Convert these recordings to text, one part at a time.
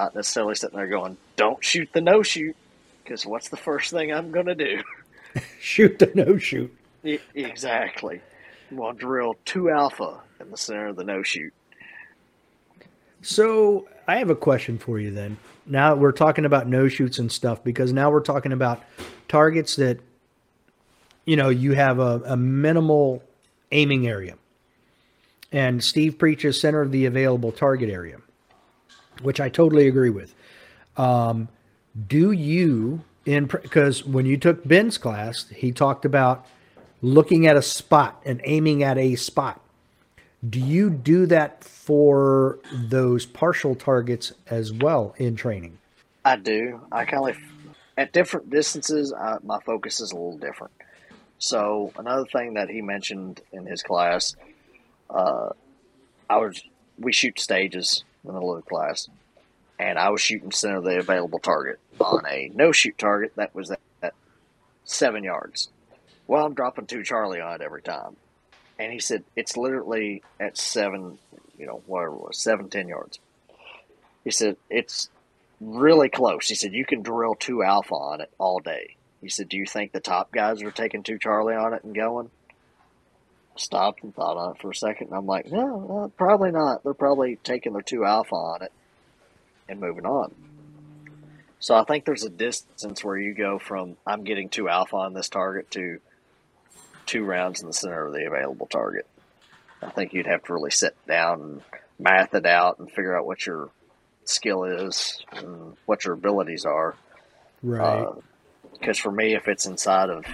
not necessarily sitting there going, don't shoot the no-shoot, because what's the first thing I'm going to do? Shoot the no-shoot. Exactly. I'm going to drill 2 alpha in the center of the no-shoot. So I have a question for you then. Now we're talking about no-shoots and stuff, because now we're talking about targets that, you know, you have a minimal aiming area. And Steve preaches center of the available target area, which I totally agree with. Do you, because when you took Ben's class, he talked about looking at a spot and aiming at a spot. Do you do that for those partial targets as well in training? I do. I kind of, at different distances, my focus is a little different. So another thing that he mentioned in his class, we shoot stages in the middle of the class, and I was shooting center of the available target on a no-shoot target that was at 7 yards. Well, I'm dropping 2 Charlie on it every time. And he said, it's literally at 7, 10 yards. He said, it's really close. He said, you can drill 2 alpha on it all day. He said, do you think the top guys were taking 2 Charlie on it and going? Stopped and thought on it for a second, and I'm like, no, probably not. They're probably taking their 2 alpha on it and moving on. So I think there's a distance where you go from, I'm getting 2 alpha on this target, to 2 rounds in the center of the available target. I think you'd have to really sit down and math it out and figure out what your skill is and what your abilities are. Right. Because for me, if it's inside of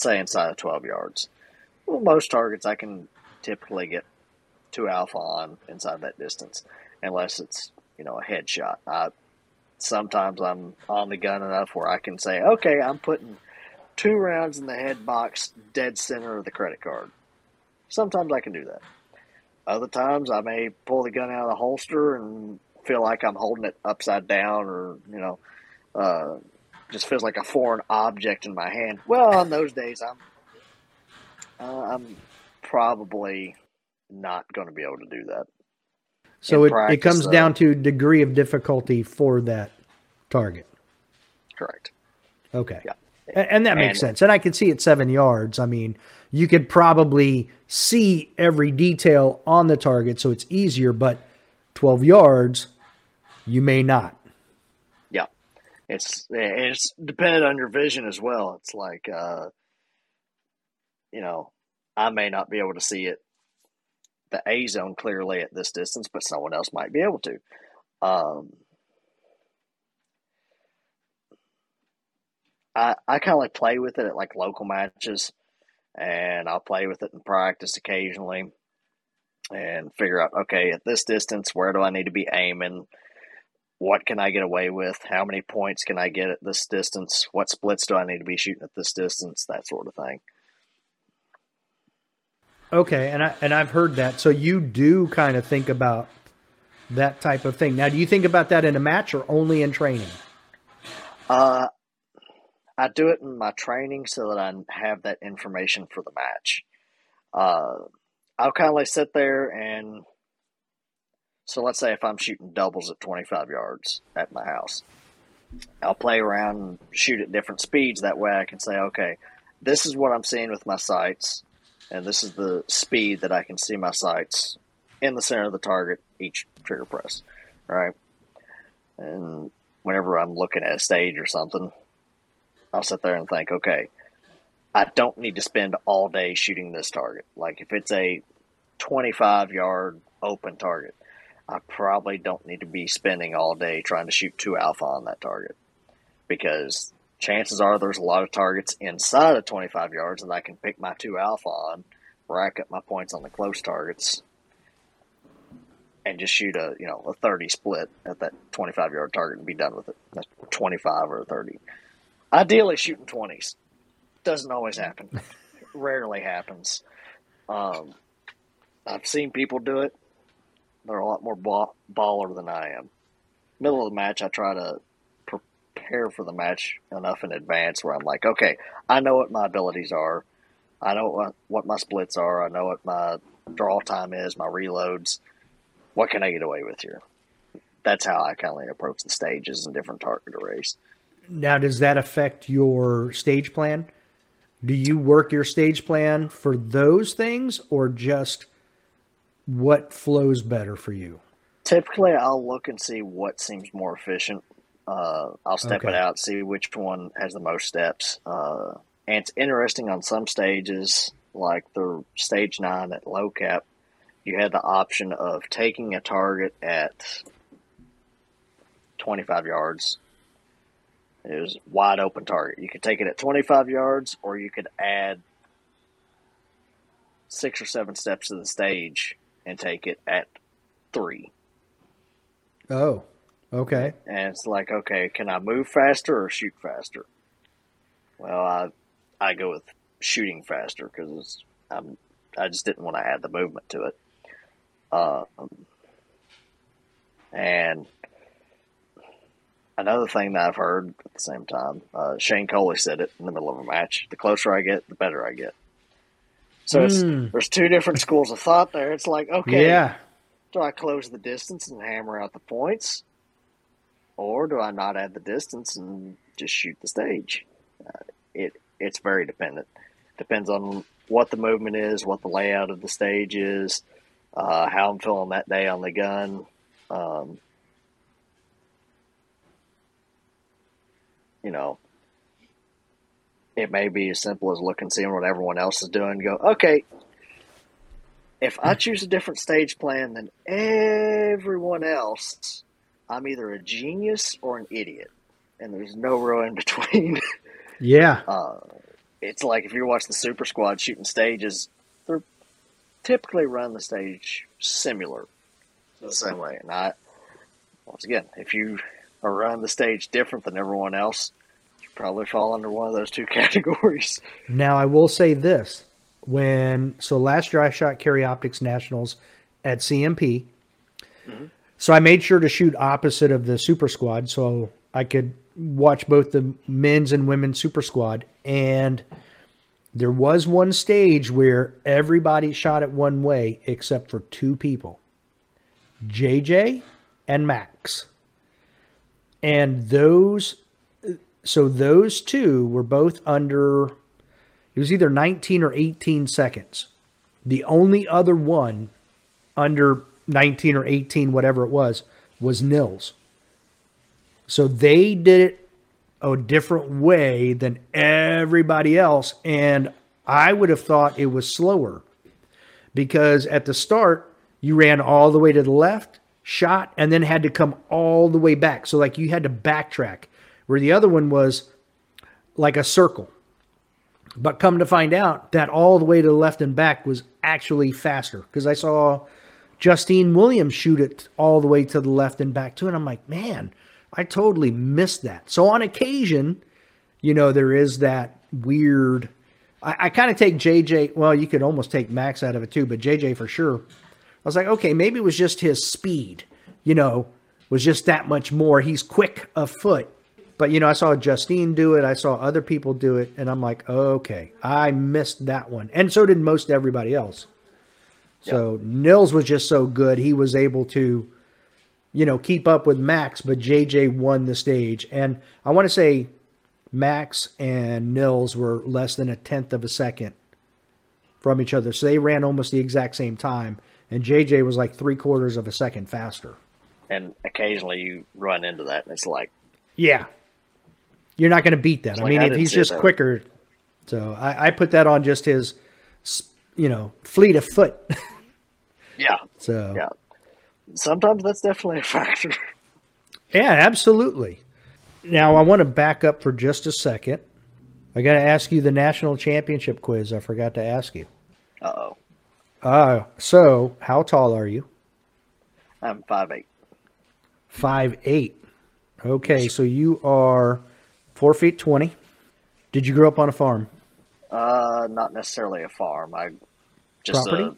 12 yards, well, most targets I can typically get 2 alpha on inside that distance, unless it's, a headshot. Sometimes I'm on the gun enough where I can say, okay, I'm putting 2 rounds in the head box, dead center of the credit card. Sometimes I can do that. Other times I may pull the gun out of the holster and feel like I'm holding it upside down, or, just feels like a foreign object in my hand. Well, on those days, I'm probably not going to be able to do that. So it comes down to degree of difficulty for that target. Correct. Okay. Yeah. And that makes sense. And I can see at 7 yards, I mean, you could probably see every detail on the target, so it's easier, but 12 yards, you may not. Yeah. It's dependent on your vision as well. It's like, I may not be able to see it, the A zone clearly at this distance, but someone else might be able to. I kind of like play with it at like local matches, and I'll play with it in practice occasionally and figure out, okay, at this distance, where do I need to be aiming? What can I get away with? How many points can I get at this distance? What splits do I need to be shooting at this distance? That sort of thing. Okay, and I've heard that. So you do kind of think about that type of thing. Now, do you think about that in a match or only in training? I do it in my training so that I have that information for the match. I'll kind of like sit there and... So let's say if I'm shooting doubles at 25 yards at my house, I'll play around and shoot at different speeds. That way I can say, okay, this is what I'm seeing with my sights, and this is the speed that I can see my sights in the center of the target each trigger press, right? And whenever I'm looking at a stage or something, I'll sit there and think, okay, I don't need to spend all day shooting this target. Like if it's a 25-yard open target, I probably don't need to be spending all day trying to shoot 2 alpha on that target, because chances are there's a lot of targets inside of 25 yards that I can pick my 2 alpha on, rack up my points on the close targets, and just shoot a 30 split at that 25-yard target and be done with it. That's 25 or 30. Ideally, shooting 20s. Doesn't always happen. Rarely happens. I've seen people do it. They're a lot more baller than I am. Middle of the match, I try to prepare for the match enough in advance where I'm like, okay, I know what my abilities are. I know what my splits are. I know what my draw time is, my reloads. What can I get away with here? that's how I kind of approach the stages and different target arrays. Now, does that affect your stage plan? Do you work your stage plan for those things, or just what flows better for you? Typically, I'll look and see what seems more efficient. I'll step it out, see which one has the most steps. And it's interesting on some stages, like the stage 9 at low cap, you had the option of taking a target at 25 yards. It was wide open target. You could take it at 25 yards, or you could add 6 or 7 steps to the stage and take it at 3. Oh, okay. And it's like, okay, can I move faster or shoot faster? Well, I go with shooting faster because I just didn't want to add the movement to it. And another thing that I've heard at the same time, Shane Coley said it in the middle of a match: the closer I get, the better I get. So there's two different schools of thought there. It's like, okay, do I close the distance and hammer out the points? Or do I not add the distance and just shoot the stage? It's very dependent. Depends on what the movement is, what the layout of the stage is, how I'm feeling that day on the gun. You know, it may be as simple as looking, seeing what everyone else is doing, go, okay, if I choose a different stage plan than everyone else, I'm either a genius or an idiot, and there's no row in between. Yeah. It's like if you watch the Super Squad shooting stages, they're typically run the stage similar the same way. And once again, if you are running the stage different than everyone else, you probably fall under one of those two categories. Now, I will say this. So last year I shot Carry Optics Nationals at CMP. Mm-hmm. So I made sure to shoot opposite of the Super Squad so I could watch both the men's and women's Super Squad. And there was one stage where everybody shot it one way except for 2 people, JJ and Max. And those 2 were both under, it was either 19 or 18 seconds. The only other one under 19 or 18, whatever it was Nils. So they did it a different way than everybody else. And I would have thought it was slower because at the start, you ran all the way to the left, shot, and then had to come all the way back. So like you had to backtrack, where the other one was like a circle. But come to find out that all the way to the left and back was actually faster, because I saw Justine Williams shoot it all the way to the left and back too. And I'm like, man, I totally missed that. So on occasion, you know, there is that weird, I kind of take JJ. Well, you could almost take Max out of it too, but JJ for sure. I was like, okay, maybe it was just his speed, you know, was just that much more. He's quick afoot. But, you know, I saw Justine do it. I saw other people do it. And I'm like, okay, I missed that one. And so did most everybody else. Yep. So Nils was just so good. He was able to, you know, keep up with Max, but JJ won the stage. And I want to say Max and Nils were less than 1/10 of a second from each other. So they ran almost the exact same time. And JJ was like 3/4 of a second faster. And occasionally you run into that, and it's like, yeah, you're not going to beat that. I mean, he's just quicker. So I put that on just his, you know, fleet of foot. Yeah. So yeah, sometimes that's definitely a factor. Yeah, absolutely. Now I want to back up for just a second. I got to ask you the national championship quiz. I forgot to ask you. Uh-oh. So how tall are you? I'm 5'8". 5'8". Okay, so you are 4'20". Did you grow up on a farm? Not necessarily a farm. I just property?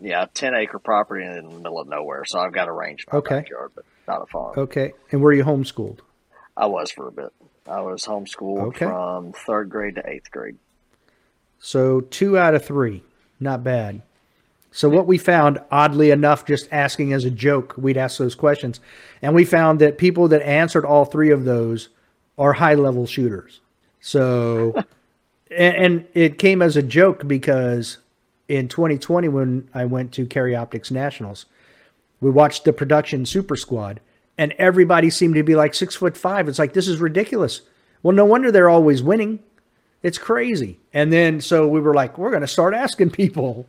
10-acre property in the middle of nowhere. So I've got a range in my backyard, but not a farm. Okay. And were you homeschooled? I was for a bit. I was homeschooled from 3rd grade to 8th grade. So 2 out of 3. Not bad. So what we found, oddly enough, just asking as a joke, we'd ask those questions. And we found that people that answered all three of those are high-level shooters. So, and it came as a joke because in 2020, when I went to Carry Optics Nationals, we watched the Production Super Squad, and everybody seemed to be like 6'5". It's like, this is ridiculous. Well, no wonder they're always winning. It's crazy. And then, so we were like, we're going to start asking people.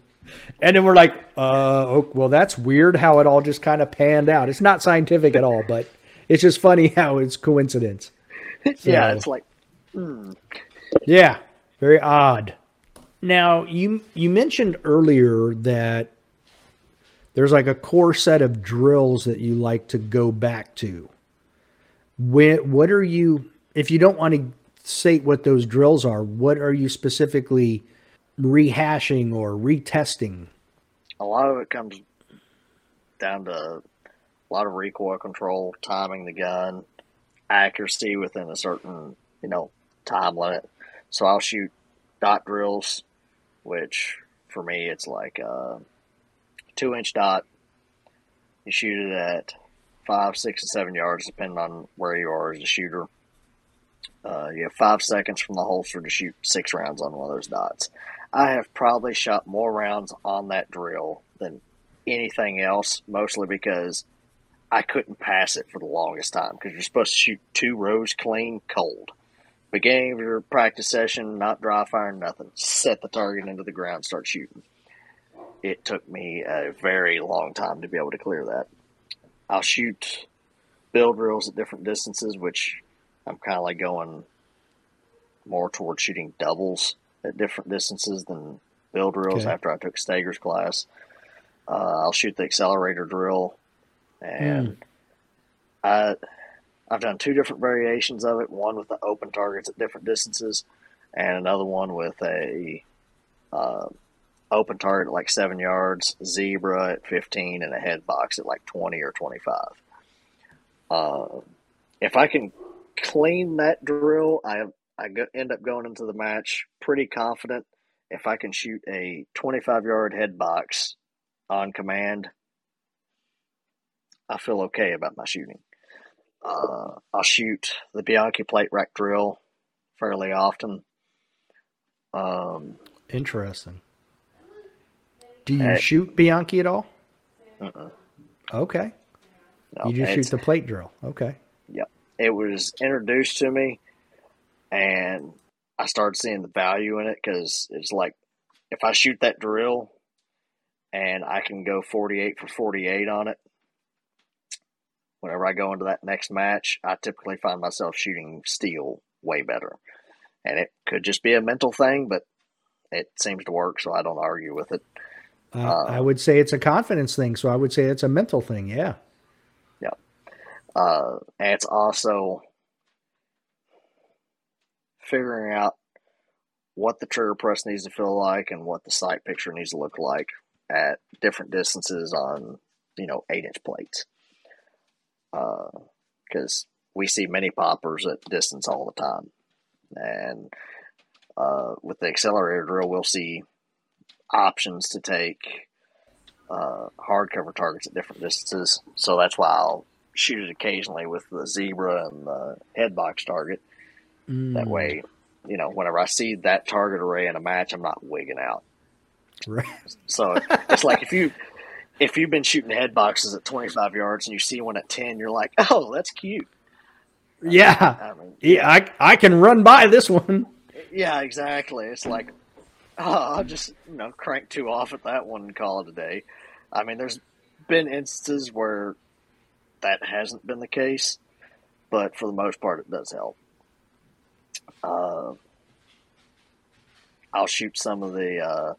And then we're like, oh, well, that's weird how it all just kind of panned out. It's not scientific at all, but it's just funny how it's coincidence. So, yeah, it's like, yeah, very odd. Now, you mentioned earlier that there's like a core set of drills that you like to go back to. What are you, if you don't want to say what those drills are, what are you specifically rehashing or retesting? A lot of it comes down to a lot of recoil control, timing the gun, accuracy within a certain, time limit. So I'll shoot dot drills, which for me it's like a 2-inch dot. You shoot it at 5, 6, and 7 yards depending on where you are as a shooter. You have 5 seconds from the holster to shoot 6 rounds on one of those dots. I have probably shot more rounds on that drill than anything else, mostly because I couldn't pass it for the longest time because you're supposed to shoot 2 rows clean, cold. Beginning of your practice session, not dry fire, nothing. Set the target into the ground, start shooting. It took me a very long time to be able to clear that. I'll shoot build drills at different distances, which I'm kind of like going more towards shooting doubles at different distances than build drills after I took Stager's class. I'll shoot the accelerator drill, and I've done 2 different variations of it, one with the open targets at different distances and another one with a open target at like 7 yards, zebra at 15, and a head box at like 20 or 25. If I can clean that drill, I end up going into the match pretty confident. If I can shoot a 25-yard head box on command, I feel okay about my shooting. I'll shoot the Bianchi plate rack drill fairly often. Interesting. Do you shoot Bianchi at all? Uh-uh. Okay. No, you just shoot the plate drill. Okay. Yep. It was introduced to me, and I started seeing the value in it because it's like, if I shoot that drill and I can go 48 for 48 on it, whenever I go into that next match, I typically find myself shooting steel way better. And it could just be a mental thing, but it seems to work, so I don't argue with it. I would say it's a confidence thing, so I would say it's a mental thing, yeah. And it's also figuring out what the trigger press needs to feel like and what the sight picture needs to look like at different distances on, 8-inch plates. Because we see many poppers at distance all the time. And with the accelerator drill, we'll see options to take hardcover targets at different distances. So that's why I'll shoot it occasionally with the zebra and the head box target. That way, whenever I see that target array in a match, I'm not wigging out. Right. So it's like if you've been shooting head boxes at 25 yards and you see one at 10, you're like, oh, that's cute. I can run by this one. Yeah, exactly. It's like, oh, I'll just crank 2 off at that one and call it a day. I mean, there's been instances where that hasn't been the case, but for the most part, it does help. I'll shoot some of the,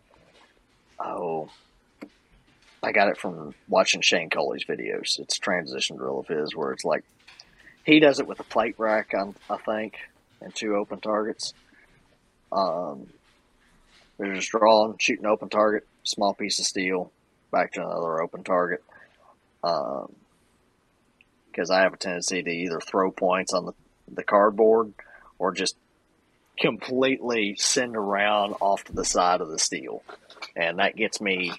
I got it from watching Shane Coley's videos. It's a transition drill of his where it's like, he does it with a plate rack, I think, and 2 open targets. They're just drawing, shooting open target, small piece of steel, back to another open target. Because I have a tendency to either throw points on the cardboard or just completely send around off to the side of the steel. And that gets me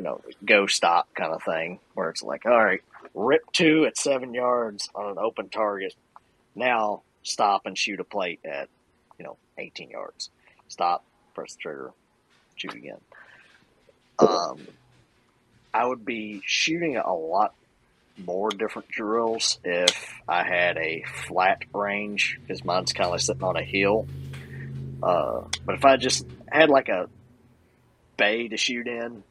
you know, go stop kind of thing, where it's like, all right, rip two at 7 yards on an open target. Now stop and shoot a plate at, you know, 18 yards. Stop, press the trigger, shoot again. I would be shooting a lot more different drills if I had a flat range, because mine's kind of sitting on a hill. But if I just had like a bay to shoot in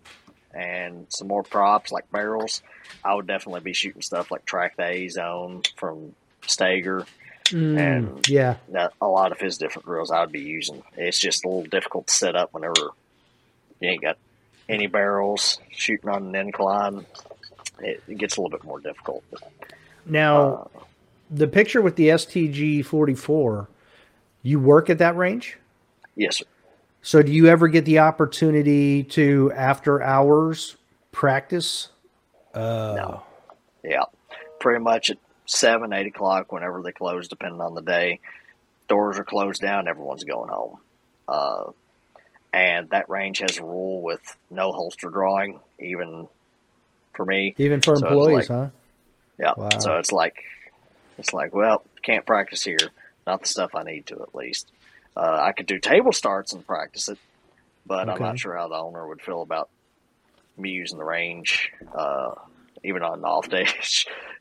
and some more props like barrels, I would definitely be shooting stuff like Track the A Zone from Stager. And yeah, a lot of his different drills I would be using. It's just a little difficult to set up whenever you ain't got any barrels shooting on an incline. It gets a little bit more difficult. Now, the picture with the STG-44, you work at that range? Yes, sir. So do you ever get the opportunity to, after hours, practice? No. Yeah. Pretty much at 7, 8 o'clock, whenever they close, depending on the day, doors are closed down, everyone's going home. And that range has a rule with no holster drawing, even for me. Even for employees, like, huh? Yeah. Wow. So it's like, well, can't practice here. Not the stuff I need to, at least. I could do table starts and practice it, but okay. I'm not sure how the owner would feel about me using the range, even on an off day,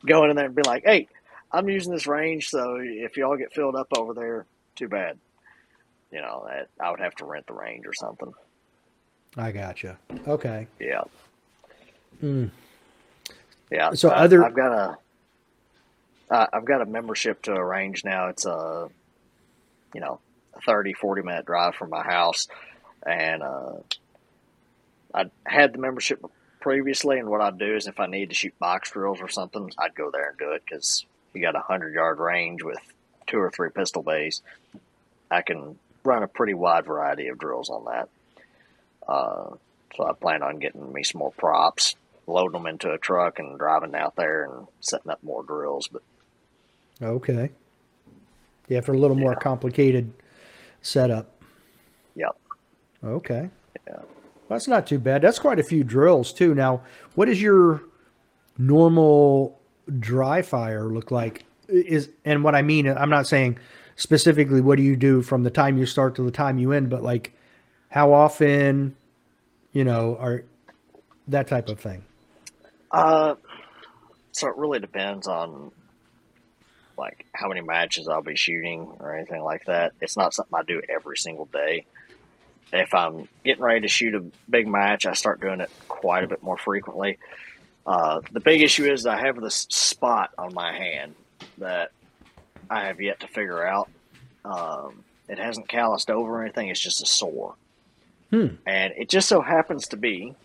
going in there and be like, hey, I'm using this range, so if y'all get filled up over there, too bad. You know, I would have to rent the range or something. I gotcha. Okay. Yeah. Mm. Yeah. So I've got a membership to a range now. It's a, you know, 30-40 minute drive from my house, and I had the membership previously, and what I'd do is if I needed to shoot box drills or something, I'd go there and do it, because you got a 100-yard range with 2 or 3 pistol bays. I can run a pretty wide variety of drills on that. So I plan on getting me some more props, loading them into a truck and driving out there and setting up more drills. But okay. Yeah, for a little more complicated setup. Yep. Okay. Yeah. Well, that's not too bad. That's quite a few drills, too. Now, what does your normal dry fire look like? And what I mean, I'm not saying specifically what do you do from the time you start to the time you end, but like how often, you know, are that type of thing? So it really depends on like how many matches I'll be shooting or anything like that. It's not something I do every single day. If I'm getting ready to shoot a big match, I start doing it quite a bit more frequently. The big issue is I have this spot on my hand that I have yet to figure out. It hasn't calloused over or anything. It's just a sore. And it just so happens to be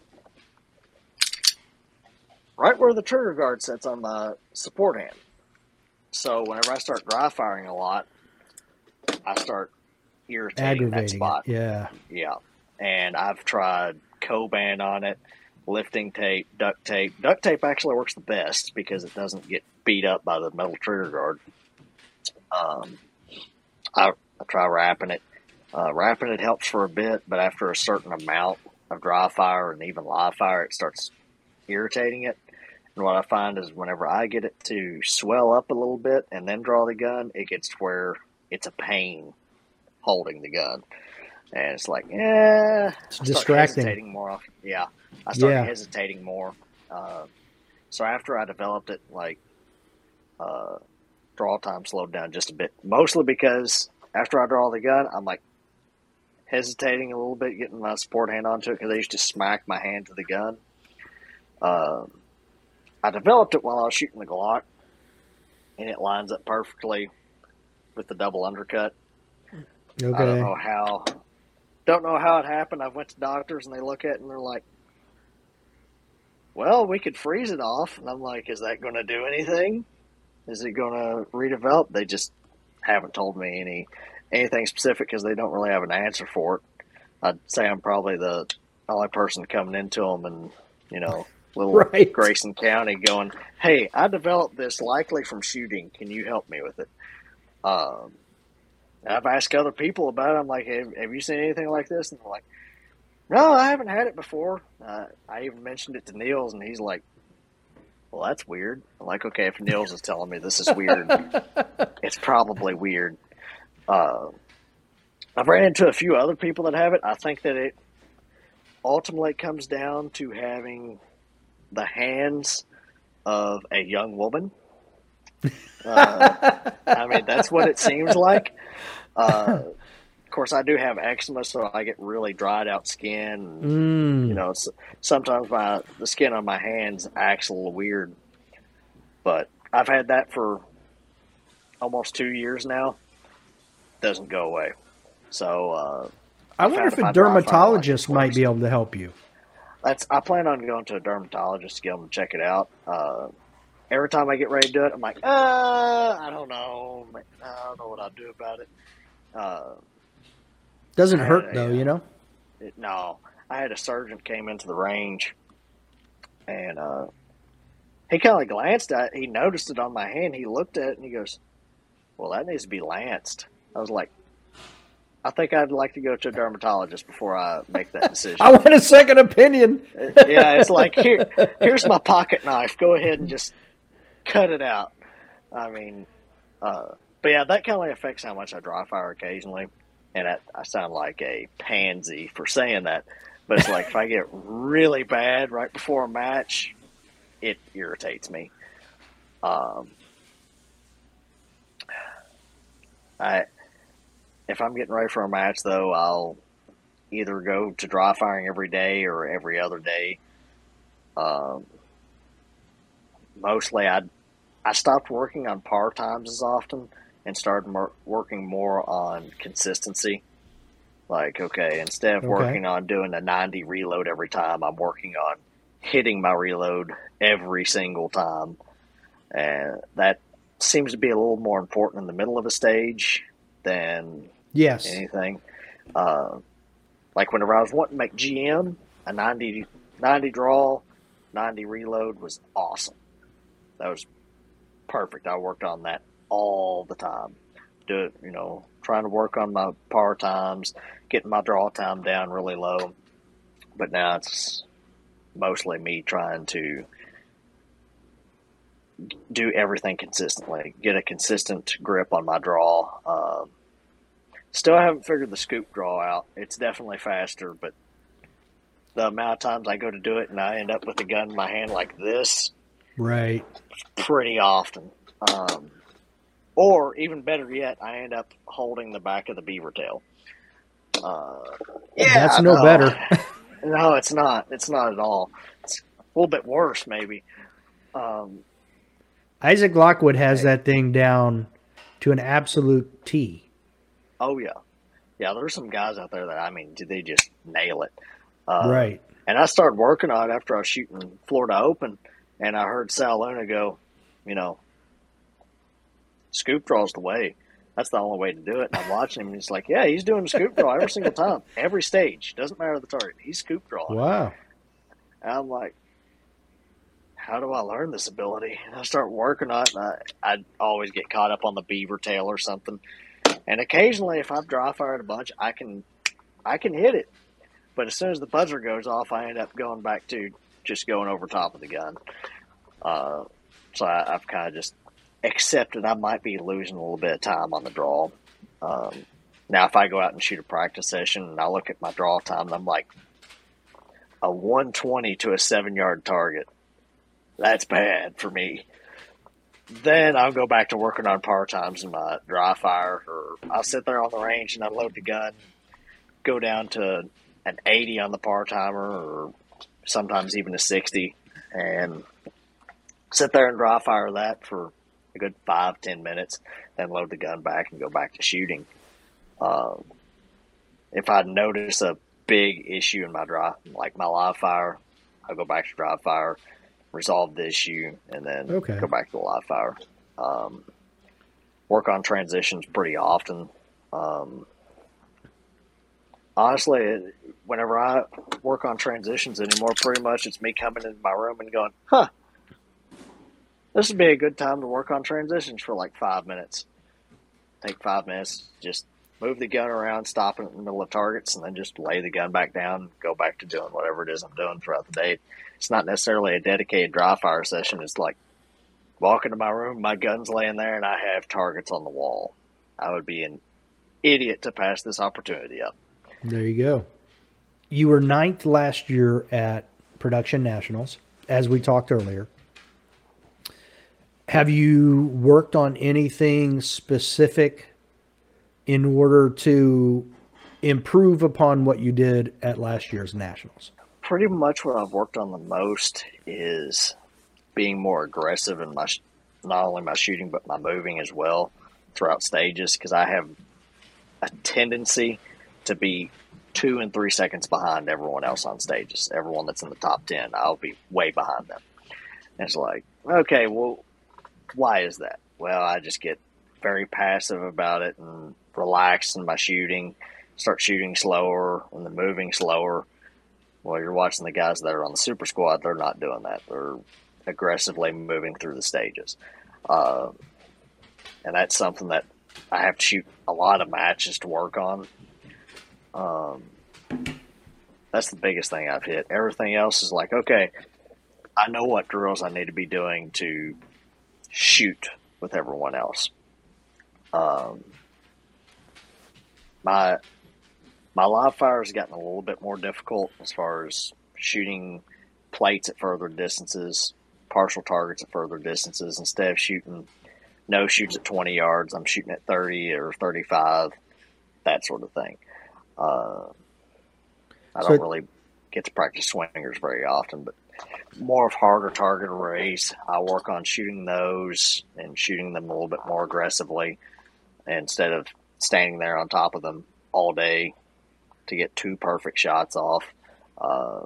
right where the trigger guard sits on my support hand. So whenever I start dry firing a lot, I start irritating that spot. Yeah. Yeah. And I've tried Coban on it, lifting tape, duct tape. Duct tape actually works the best because it doesn't get beat up by the metal trigger guard. I try wrapping it. Wrapping it helps for a bit, but after a certain amount of dry fire and even live fire, it starts irritating it. And what I find is whenever I get it to swell up a little bit and then draw the gun, it gets to where it's a pain holding the gun. And it's like, yeah. It's distracting. Hesitating more often. Yeah. I started hesitating more. So after I developed it, like, draw time slowed down just a bit. Mostly because after I draw the gun, I'm like hesitating a little bit, getting my support hand onto it, because I used to smack my hand to the gun. I developed it while I was shooting the Glock, and it lines up perfectly with the double undercut. Okay. I don't know how it happened. I went to doctors, and they look at it, and they're like, well, we could freeze it off. And I'm like, is that going to do anything? Is it going to redevelop? They just haven't told me anything specific because they don't really have an answer for it. I'd say I'm probably the only person coming into them and, you know, little Grayson County going, hey, I developed this likely from shooting. Can you help me with it? I've asked other people about it. I'm like, have you seen anything like this? And they're like, No, I haven't had it before. I even mentioned it to Nils, and he's like, well, that's weird. I'm like, okay, if Nils is telling me this is weird, it's probably weird. I've ran into a few other people that have it. I think that it ultimately comes down to having the hands of a young woman. I mean, that's what it seems like. Of course, I do have eczema, so I get really dried out skin. And, you know, it's, sometimes the skin on my hands acts a little weird. But I've had that for almost 2 years now. Doesn't go away. So I wonder if a dermatologist might be able to help you. I plan on going to a dermatologist to get them to check it out. Every time I get ready to do it, I'm like, I don't know. I don't know what I'll do about it. Doesn't hurt, though, you know? No. I had a surgeon came into the range, and he kind of glanced at it. He noticed it on my hand. He looked at it, and he goes, well, that needs to be lanced. I was like, I think I'd like to go to a dermatologist before I make that decision. I want a second opinion. Yeah, it's like, here's my pocket knife. Go ahead and just cut it out. I mean, but yeah, that kind of affects how much I dry fire occasionally. And I sound like a pansy for saying that. But it's like, if I get really bad right before a match, it irritates me. If I'm getting ready for a match, though, I'll either go to dry firing every day or every other day. Mostly, I stopped working on par times as often and started working more on consistency. Like, okay, instead of working on doing a 90 reload every time, I'm working on hitting my reload every single time. And that seems to be a little more important in the middle of a stage than anything. Like whenever I was wanting to make GM, a 90 draw, 90 reload was awesome. That was perfect. I worked on that all the time. Do it, you know, trying to work on my par times, getting my draw time down really low. But now it's mostly me trying to do everything consistently, get a consistent grip on my draw. Still haven't figured the scoop draw out. It's definitely faster, but the amount of times I go to do it and I end up with the gun in my hand like this, right, pretty often. Or even better yet, I end up holding the back of the beaver tail. That's no better. No, it's not. It's not at all. It's a little bit worse, maybe. Isaac Lockwood has that thing down to an absolute T. Oh, yeah. Yeah, there's some guys out there that, I mean, they just nail it. Right. And I started working on it after I was shooting Florida Open, and I heard Sal Luna go, you know, scoop draw's the way. That's the only way to do it. And I'm watching him, and he's like, yeah, he's doing scoop draw every single time, every stage. Doesn't matter the target. He's scoop drawing. Wow. And I'm like, how do I learn this ability? And I start working on it, and I'd always get caught up on the beaver tail or something. And occasionally, if I've dry fired a bunch, I can hit it. But as soon as the buzzer goes off, I end up going back to just going over top of the gun. So I've kind of just accepted I might be losing a little bit of time on the draw. Now, if I go out and shoot a practice session, and I look at my draw time, and I'm like, a 120 to a 7-yard target. That's bad for me. Then I'll go back to working on par times in my dry fire, or I'll sit there on the range and unload the gun, go down to an 80 on the par timer, or sometimes even a 60, and sit there and dry fire that for a good 5-10 minutes, then load the gun back and go back to shooting. If I notice a big issue in my dry, like my live fire, I'll go back to dry fire, resolve the issue, and then go back to the live fire. Work on transitions pretty often. Honestly, whenever I work on transitions anymore, pretty much it's me coming into my room and going, this would be a good time to work on transitions for like 5 minutes. Take 5 minutes, just move the gun around, stop it in the middle of targets, and then just lay the gun back down and go back to doing whatever it is I'm doing throughout the day. It's not necessarily a dedicated dry fire session. It's like walk into my room, my gun's laying there, and I have targets on the wall. I would be an idiot to pass this opportunity up. There you go. You were 9th last year at Production Nationals, as we talked earlier. Have you worked on anything specific in order to improve upon what you did at last year's Nationals? Pretty much what I've worked on the most is being more aggressive in my, not only my shooting, but my moving as well throughout stages, because I have a tendency to be 2 and 3 seconds behind everyone else on stages. Everyone that's in the top 10, I'll be way behind them. And it's like, okay, well, why is that? Well, I just get very passive about it and relaxed in my shooting, start shooting slower and then moving slower. Well, you're watching the guys that are on the super squad, they're not doing that. They're aggressively moving through the stages. And that's something that I have to shoot a lot of matches to work on. That's the biggest thing I've hit. Everything else is like, okay, I know what drills I need to be doing to shoot with everyone else. My live fire has gotten a little bit more difficult as far as shooting plates at further distances, partial targets at further distances. Instead of shooting no shoots at 20 yards, I'm shooting at 30 or 35, that sort of thing. I don't really get to practice swingers very often, but more of harder target arrays, I work on shooting those and shooting them a little bit more aggressively instead of standing there on top of them all day to get 2 perfect shots off. I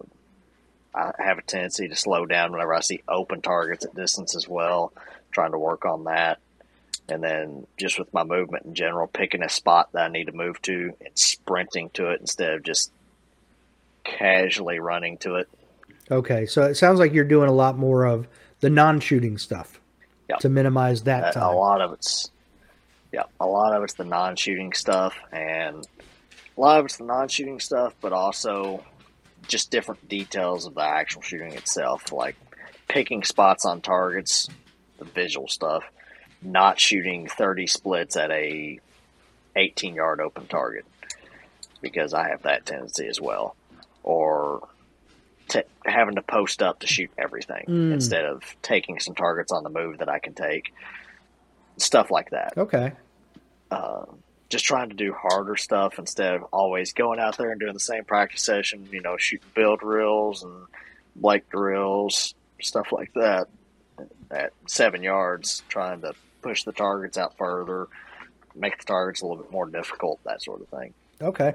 have a tendency to slow down whenever I see open targets at distance as well, trying to work on that. And then just with my movement in general, picking a spot that I need to move to and sprinting to it instead of just casually running to it. Okay, so it sounds like you're doing a lot more of the non-shooting stuff to minimize that time. A lot of it's the non-shooting stuff, and a lot of it's the non-shooting stuff, but also just different details of the actual shooting itself, like picking spots on targets, the visual stuff, not shooting 30 splits at a 18-yard open target, because I have that tendency as well, or having to post up to shoot everything instead of taking some targets on the move that I can take, stuff like that. Okay. Just trying to do harder stuff instead of always going out there and doing the same practice session, you know, shooting build drills and Blake drills, stuff like that at 7 yards, trying to push the targets out further, make the targets a little bit more difficult, that sort of thing. Okay.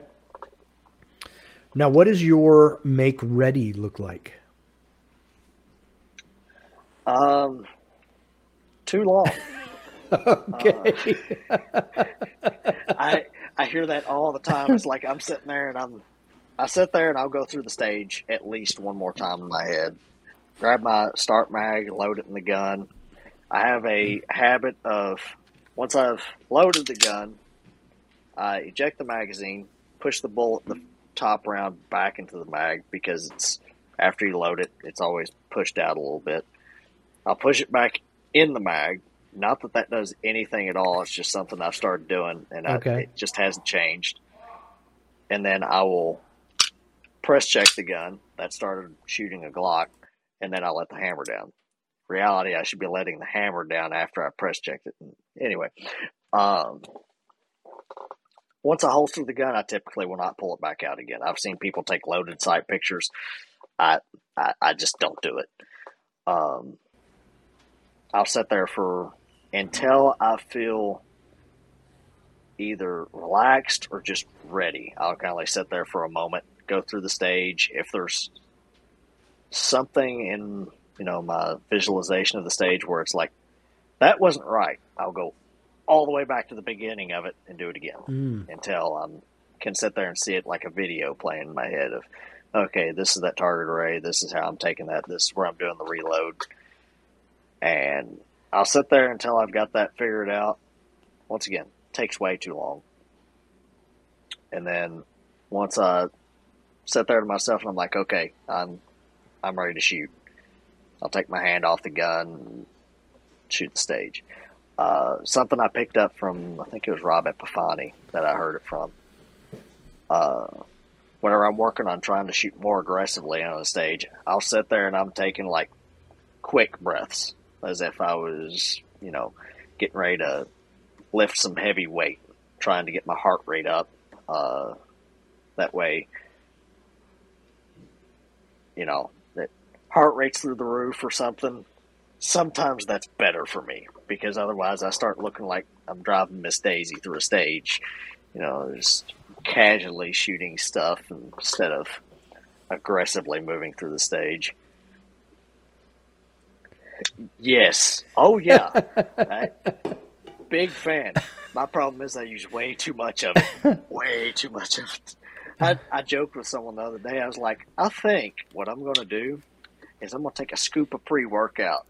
Now, what does your make ready look like? Too long. Okay. I hear that all the time. It's like I'm sitting there and I'll go through the stage at least one more time in my head. Grab my start mag, load it in the gun. I have a habit of once I've loaded the gun, I eject the magazine, push the bullet the top round back into the mag, because it's after you load it, it's always pushed out a little bit. I'll push it back in the mag. Not that that does anything at all. It's just something I've started doing, and it just hasn't changed. And then I will press check the gun. That started shooting a Glock, and then I let the hammer down. In reality, I should be letting the hammer down after I press checked it. Anyway, once I holster the gun, I typically will not pull it back out again. I've seen people take loaded sight pictures. I just don't do it. I'll sit there until I feel either relaxed or just ready. I'll kind of like sit there for a moment, go through the stage. If there's something in, you know, my visualization of the stage where it's like, that wasn't right, I'll go all the way back to the beginning of it and do it again until I can sit there and see it like a video playing in my head of, okay, this is that target array, this is how I'm taking that, this is where I'm doing the reload. And I'll sit there until I've got that figured out. Once again, takes way too long. And then once I sat there to myself and I'm like, okay, I'm ready to shoot. I'll take my hand off the gun and shoot the stage. Something I picked up from, I think it was Rob Epifani that I heard it from. Whenever I'm working on trying to shoot more aggressively on the stage, I'll sit there and I'm taking like quick breaths as if I was, you know, getting ready to lift some heavy weight, trying to get my heart rate up. That way, you know, that heart rate's through the roof or something. Sometimes that's better for me because otherwise I start looking like I'm driving Miss Daisy through a stage, you know, just casually shooting stuff instead of aggressively moving through the stage. Yes. Oh, yeah. Big fan. My problem is I use way too much of it. Way too much of it. I joked with someone the other day. I was like, I think what I'm going to do is I'm going to take a scoop of pre-workout.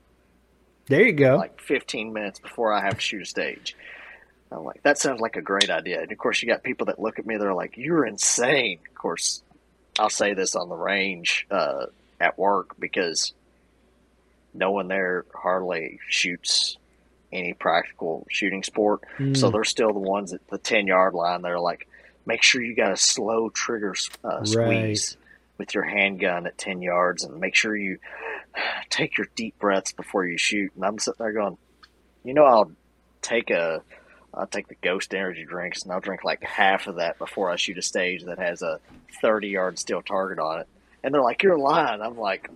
There you go. Like 15 minutes before I have to shoot a stage. I'm like, that sounds like a great idea. And, of course, you got people that look at me. They're like, you're insane. Of course, I'll say this on the range at work because no one there hardly shoots any practical shooting sport. Mm. So they're still the ones at the 10-yard line. They're like, make sure you got a slow trigger squeeze with your handgun at 10 yards and make sure you take your deep breaths before you shoot. And I'm sitting there going, you know, I'll take the Ghost energy drinks and I'll drink like half of that before I shoot a stage that has a 30-yard steel target on it. And they're like, you're lying. I'm like,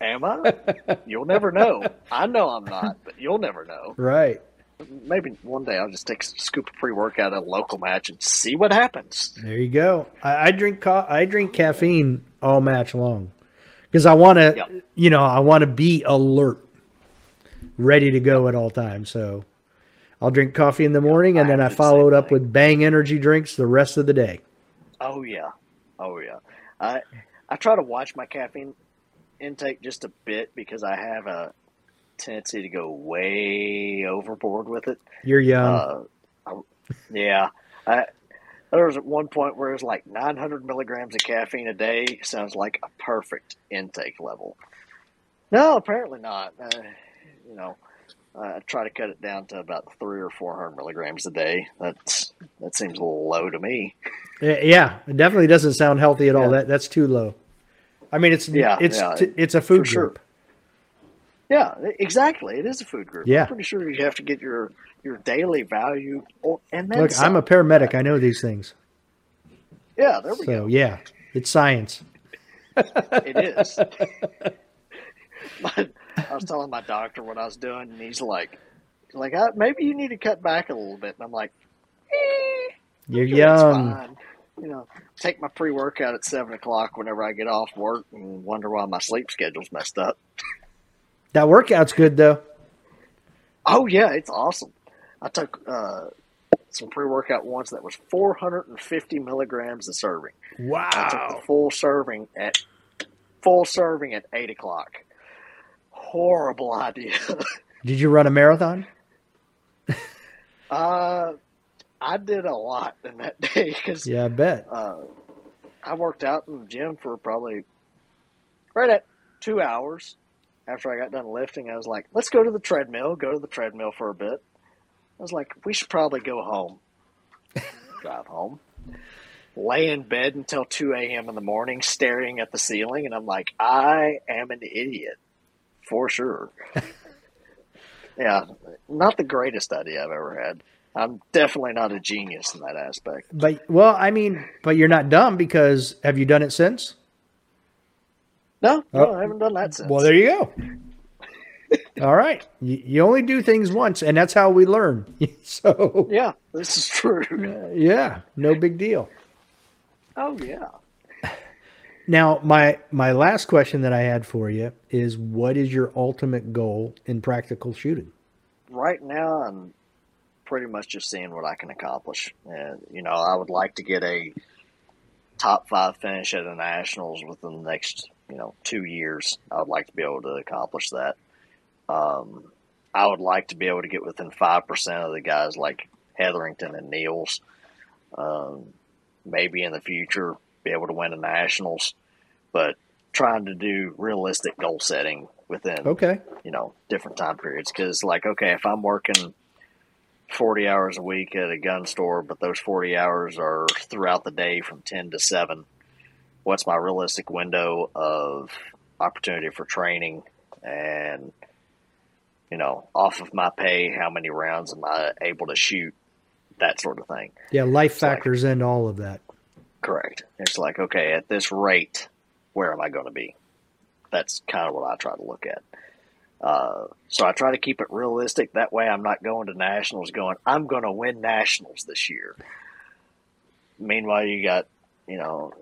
am I? You'll never know. I know I'm not, but you'll never know. Right. Maybe one day I'll just take a scoop of pre-workout at a local match and see what happens. There you go. I drink caffeine all match long because I want to, you know, I want to be alert, ready to go at all times. So I'll drink coffee in the morning and then I follow it up with Bang energy drinks the rest of the day. Oh yeah. Oh yeah. I try to watch my caffeine intake just a bit because I have a tendency to go way overboard with it. You're young. There was at one point where it was like 900 milligrams of caffeine a day. Sounds like a perfect intake level. No, apparently not. You know, I try to cut it down to about 300 or 400 milligrams a day. That seems a little low to me. Yeah, it definitely doesn't sound healthy at all. That's too low. I mean, it's a food group. Sure. Yeah, exactly. It is a food group. Yeah. I'm pretty sure you have to get your daily value. And then look, I'm a paramedic. I know these things. Yeah, there we go. So, yeah, it's science. It is. I was telling my doctor what I was doing, and he's like maybe you need to cut back a little bit. And I'm like, you're young. Fine. You know, take my pre-workout at 7 o'clock whenever I get off work and wonder why my sleep schedule's messed up. That workout's good, though. Oh, yeah, it's awesome. I took some pre-workout once that was 450 milligrams a serving. Wow. I took the full serving at 8 o'clock. Horrible idea. Did you run a marathon? I did a lot in that day because I bet I worked out in the gym for probably right at 2 hours. After I got done lifting, I was like, "Let's go to the treadmill." Go to the treadmill for a bit. I was like, "We should probably go home." Drive home, lay in bed until 2 a.m. in the morning, staring at the ceiling, and I'm like, "I am an idiot for sure." Yeah, not the greatest idea I've ever had. I'm definitely not a genius in that aspect. But you're not dumb because have you done it since? No, I haven't done that since. Well, there you go. All right. You only do things once, and that's how we learn. So yeah, this is true. Yeah, no big deal. Oh, yeah. Now, my last question that I had for you is, what is your ultimate goal in practical shooting? Right now, I'm pretty much just seeing what I can accomplish. And, you know, I would like to get a top 5 finish at the Nationals within the next, 2 years. I would like to be able to accomplish that. I would like to be able to get within 5% of the guys like Hetherington and Nils. maybe in the future be able to win a nationals, but trying to do realistic goal setting within, you know, different time periods. Because like, okay, if I'm working 40 hours a week at a gun store, but those 40 hours are throughout the day from 10 to 7, what's my realistic window of opportunity for training? And, you know, off of my pay, how many rounds am I able to shoot? That sort of thing. Yeah, life factors in all of that. Correct. It's like, okay, at this rate, where am I going to be? That's kind of what I try to look at. So I try to keep it realistic. That way I'm not going to nationals going, I'm going to win nationals this year. Meanwhile, you got, you know,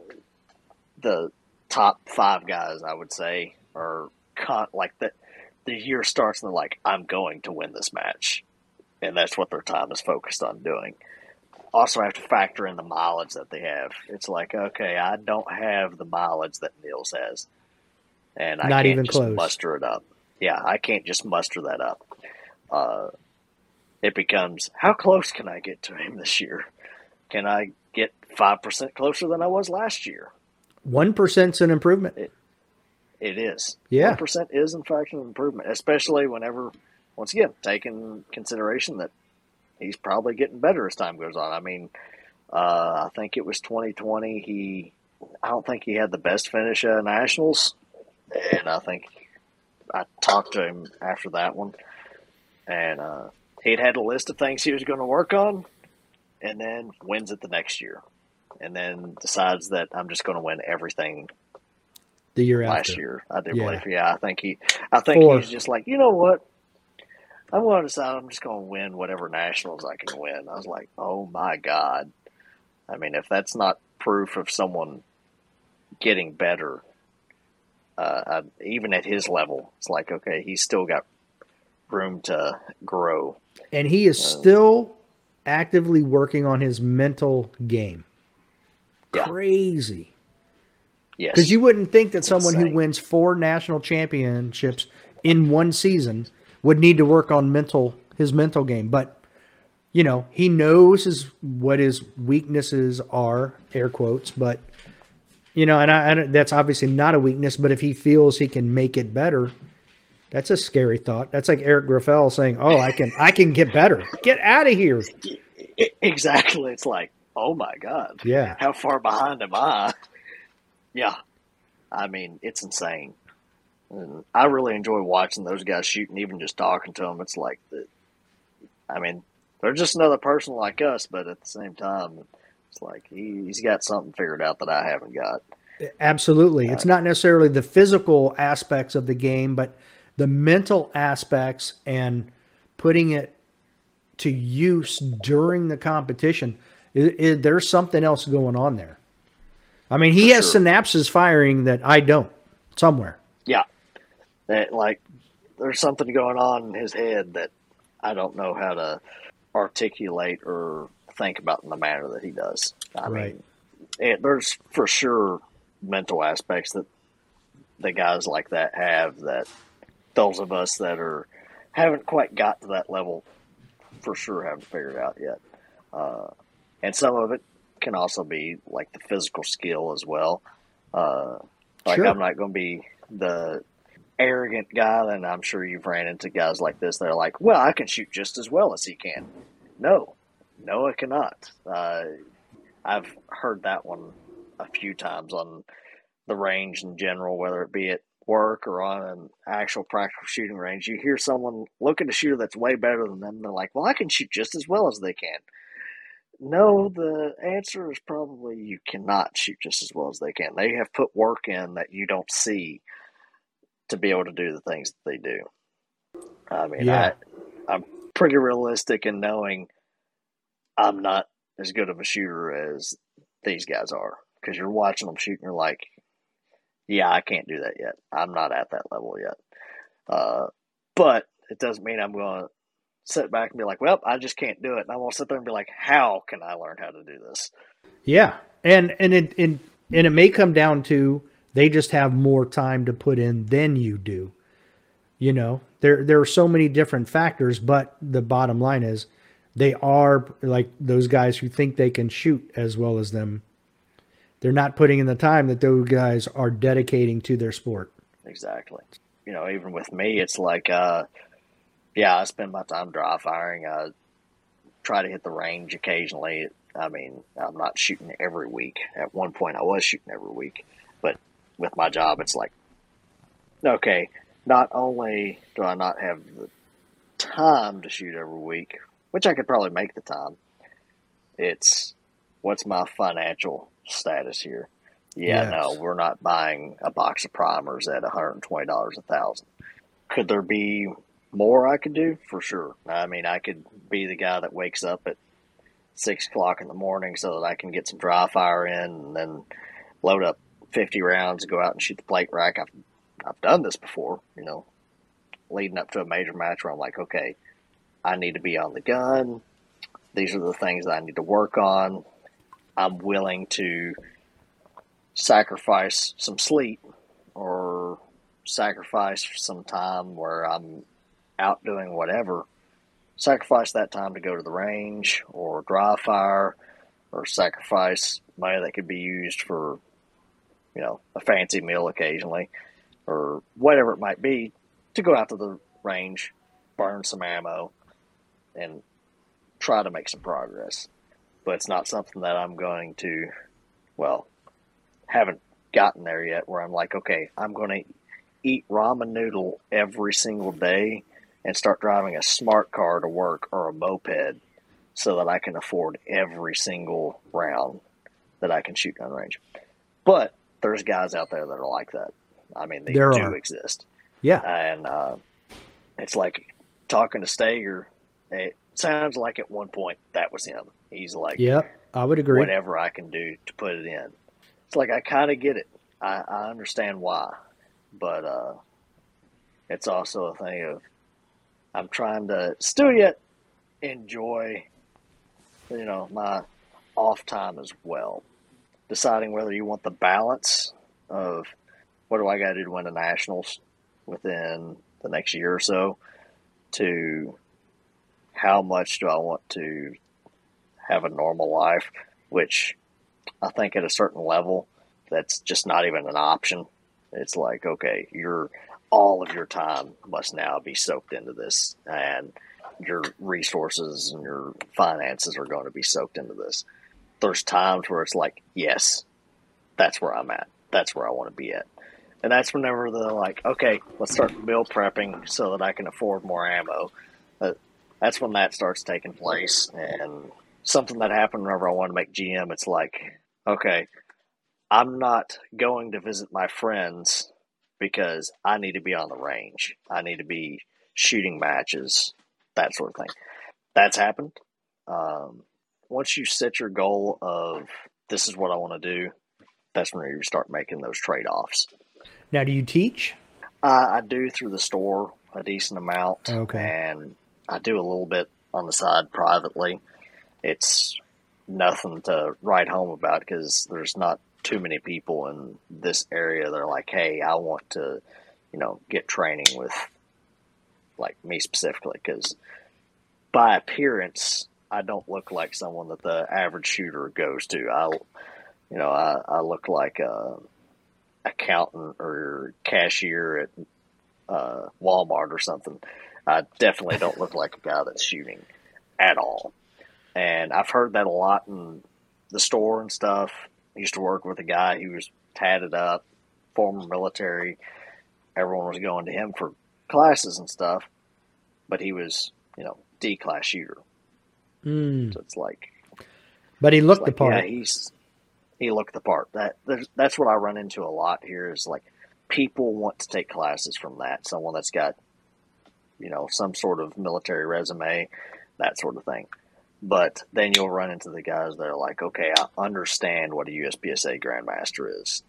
the top five guys, I would say, are like that. The year starts and they're like, I'm going to win this match. And that's what their time is focused on doing. Also, I have to factor in the mileage that they have. It's like, okay, I don't have the mileage that Nils has. And I can't just muster it up. Yeah, I can't just muster that up. It becomes, how close can I get to him this year? Can I get 5% closer than I was last year? 1%'s an improvement. It is. Yeah. 1% is, in fact, an improvement, especially whenever... Once again, taking consideration that he's probably getting better as time goes on. I mean, I think it was 2020. I don't think he had the best finish at nationals, and I think I talked to him after that one, and he'd had a list of things he was going to work on, and then wins it the next year, and then decides that I'm just going to win everything. The year after. Last year, I do believe. Yeah, I think he was just like, you know what? I'm going to decide I'm just going to win whatever nationals I can win. I was like, oh, my God. I mean, if that's not proof of someone getting better, even at his level, it's like, okay, he's still got room to grow. And he is still actively working on his mental game. Yeah. Crazy. Yes. Because you wouldn't think that someone who wins 4 national championships in one season – would need to work on his mental game. But, you know, he knows what his weaknesses are, air quotes. But, you know, and that's obviously not a weakness. But if he feels he can make it better, that's a scary thought. That's like Eric Grafell saying, oh, I can get better. Get out of here. Exactly. It's like, oh, my God. Yeah. How far behind am I? Yeah. I mean, it's insane. And I really enjoy watching those guys shoot, and even just talking to them. It's like, I mean, they're just another person like us, but at the same time, it's like he's got something figured out that I haven't got. Absolutely. It's not necessarily the physical aspects of the game, but the mental aspects and putting it to use during the competition. There's something else going on there. I mean, he has synapses firing that I don't somewhere. Yeah. That, like, there's something going on in his head that I don't know how to articulate or think about in the manner that he does. I mean, there's for sure mental aspects that the guys like that have that those of us that haven't quite got to that level for sure haven't figured out yet. And some of it can also be, like, the physical skill as well. I'm not going to be the arrogant guy, and I'm sure you've ran into guys like this. They're like, well, I can shoot just as well as he can. No, I cannot. I've heard that one a few times on the range in general, whether it be at work or on an actual practical shooting range. You hear someone look at a shooter that's way better than them, and they're like, well, I can shoot just as well as they can. No, the answer is probably you cannot shoot just as well as they can. They have put work in that you don't see to be able to do the things that they do. I mean, yeah. I'm pretty realistic in knowing I'm not as good of a shooter as these guys are, because you're watching them shoot and you're like, yeah, I can't do that yet. I'm not at that level yet. But it doesn't mean I'm going to sit back and be like, well, I just can't do it. And I won't sit there and be like, how can I learn how to do this? Yeah. And it may come down to, they just have more time to put in than you do. You know, there are so many different factors, but the bottom line is they are like those guys who think they can shoot as well as them they're not putting in the time that those guys are dedicating to their sport. Exactly. You know, even with me, it's like, yeah, I spend my time dry firing. I try to hit the range occasionally. I mean, I'm not shooting every week. At one point, I was shooting every week. But with my job, it's like, okay, not only do I not have the time to shoot every week, which I could probably make the time, it's what's my financial status here? Yeah, yes. No, we're not buying a box of primers at $120 a thousand. Could there be more I could do? For sure. I mean, I could be the guy that wakes up at 6 o'clock in the morning so that I can get some dry fire in and then load up 50 rounds and go out and shoot the plate rack. I've done this before, you know, leading up to a major match where I'm like, okay, I need to be on the gun. These are the things that I need to work on. I'm willing to sacrifice some sleep or sacrifice some time where I'm out doing whatever. Sacrifice that time to go to the range or dry fire, or sacrifice money that could be used for, you know, a fancy meal occasionally or whatever it might be, to go out to the range, burn some ammo, and try to make some progress. But it's not something that I'm going to, well, haven't gotten there yet where I'm like, okay, I'm going to eat ramen noodle every single day and start driving a smart car to work or a moped so that I can afford every single round that I can shoot gun range. But there's guys out there that are like that. I mean, they do exist. Yeah. And it's like talking to Stager, it sounds like at one point that was him. He's like, yeah, I would agree. Whatever I can do to put it in. It's like, I kind of get it. I understand why. But it's also a thing of, I'm trying to still yet enjoy, you know, my off time as well. Deciding whether you want the balance of what do I got to do to win the nationals within the next year or so, to how much do I want to have a normal life, which I think at a certain level, that's just not even an option. It's like, okay, you're all of your time must now be soaked into this, and your resources and your finances are going to be soaked into this. There's times where it's like, yes, that's where I'm at. That's where I want to be at. And that's whenever they're like, okay, let's start meal prepping so that I can afford more ammo. That's when that starts taking place. And something that happened whenever I wanted to make GM, it's like, okay, I'm not going to visit my friends because I need to be on the range. I need to be shooting matches, that sort of thing. That's happened. Once you set your goal of this is what I want to do, that's when you start making those trade-offs. Now, do you teach? I do through the store a decent amount. Okay. And I do a little bit on the side privately. It's nothing to write home about because there's not too many people in this area that are like, hey, I want to, you know, get training with, like, me specifically, because by appearance, I don't look like someone that the average shooter goes to. I look like a accountant or cashier at Walmart or something. I definitely don't look like a guy that's shooting at all. And I've heard that a lot in the store and stuff. I used to work with a guy who was tatted up, former military. Everyone was going to him for classes and stuff, but he was, you know, D-class shooter. Mm. So it's like, but he looked the part. Yeah, he looked the part. That's what I run into a lot here is like people want to take classes from that, someone that's got, you know, some sort of military resume, that sort of thing. But then you'll run into the guys that are like, okay, I understand what a USPSA Grandmaster is,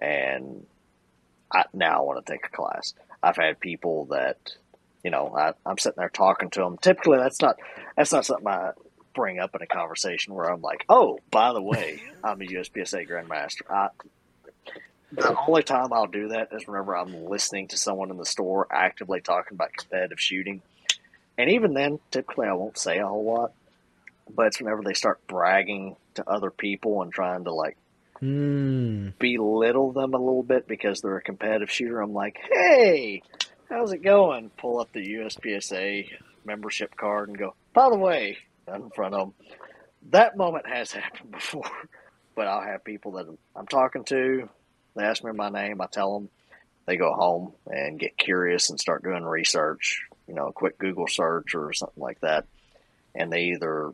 and now I want to take a class. I've had people that, you know, I'm sitting there talking to them. Typically, that's not something I bring up in a conversation where I'm like, oh, by the way, I'm a USPSA Grandmaster. The only time I'll do that is whenever I'm listening to someone in the store actively talking about competitive shooting. And even then, typically I won't say a whole lot, but it's whenever they start bragging to other people and trying to like belittle them a little bit because they're a competitive shooter. I'm like, hey, how's it going? Pull up the USPSA membership card and go, by the way, in front of them. That moment has happened before, but I'll have people that I'm talking to. They ask me my name. I tell them. They go home and get curious and start doing research, you know, a quick Google search or something like that. And they either,